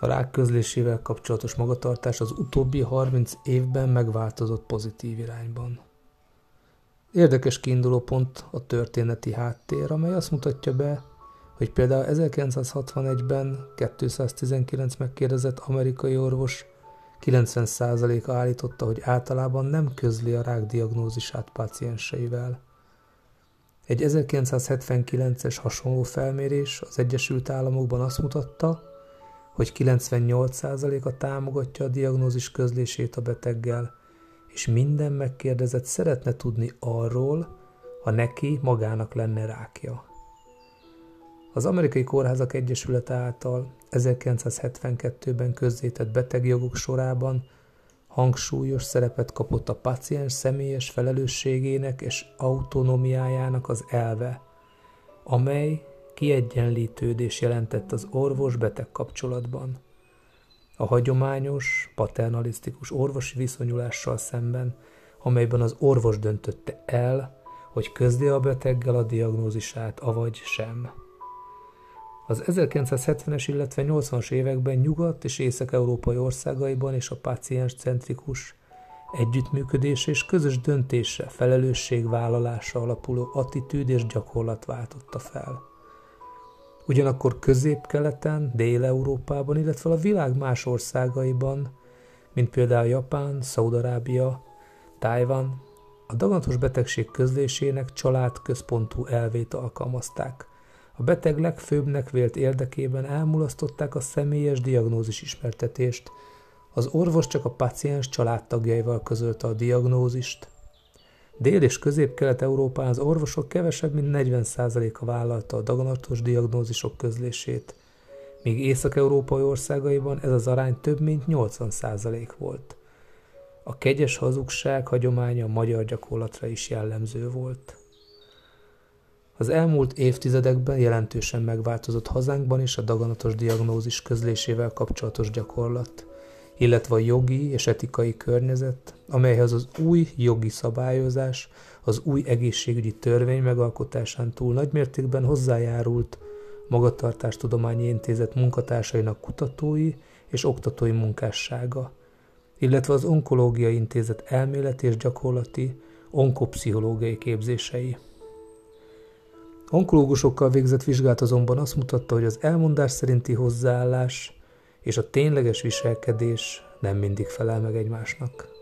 A rák közlésével kapcsolatos magatartás az utóbbi 30 évben megváltozott pozitív irányban. Érdekes kiindulópont a történeti háttér, amely azt mutatja be, hogy például 1961-ben 219 megkérdezett amerikai orvos 90%-a állította, hogy általában nem közli a rák diagnózisát pácienseivel. Egy 1979-es hasonló felmérés az Egyesült Államokban azt mutatta, hogy 98%-a támogatja a diagnózis közlését a beteggel, és minden megkérdezett szeretne tudni arról, ha neki magának lenne rákja. Az Amerikai Kórházak Egyesülete által 1972-ben közzétett betegjogok sorában hangsúlyos szerepet kapott a páciens személyes felelősségének és autonómiájának az elve, amely kiegyenlítődés jelentett az orvos-beteg kapcsolatban. A hagyományos, paternalisztikus orvosi viszonyulással szemben, amelyben az orvos döntötte el, hogy közli a beteggel a diagnózisát, avagy sem. Az 1970-es, illetve 80-as években Nyugat- és Észak-európai országaiban és a pácienscentrikus együttműködés és közös döntésre, felelősségvállalásra alapuló attitűd és gyakorlat váltotta fel. Ugyanakkor Közép-Keleten, Dél-Európában, illetve a világ más országaiban, mint például Japán, Szaúd-Arábia, Tajvan, a daganatos betegség közlésének családközpontú elvét alkalmazták. A beteg legfőbbnek vélt érdekében elmulasztották a személyes diagnózis ismertetést, az orvos csak a páciens családtagjaival közölte a diagnózist. Dél- és Közép-Kelet-Európán az orvosok kevesebb, mint 40%-a vállalta a daganatos diagnózisok közlését, míg észak-európai országaiban ez az arány több, mint 80% volt. A kegyes hazugság hagyománya a magyar gyakorlatra is jellemző volt. Az elmúlt évtizedekben jelentősen megváltozott hazánkban is a daganatos diagnózis közlésével kapcsolatos gyakorlat, illetve a jogi és etikai környezet, amelyhez az új jogi szabályozás, az új egészségügyi törvény megalkotásán túl nagymértékben hozzájárult Magatartástudományi Intézet munkatársainak kutatói és oktatói munkássága, illetve az Onkológiai Intézet elméleti és gyakorlati onkopszichológiai képzései. Onkológusokkal végzett vizsgálat azonban azt mutatta, hogy az elmondás szerinti hozzáállás és a tényleges viselkedés nem mindig felel meg egymásnak.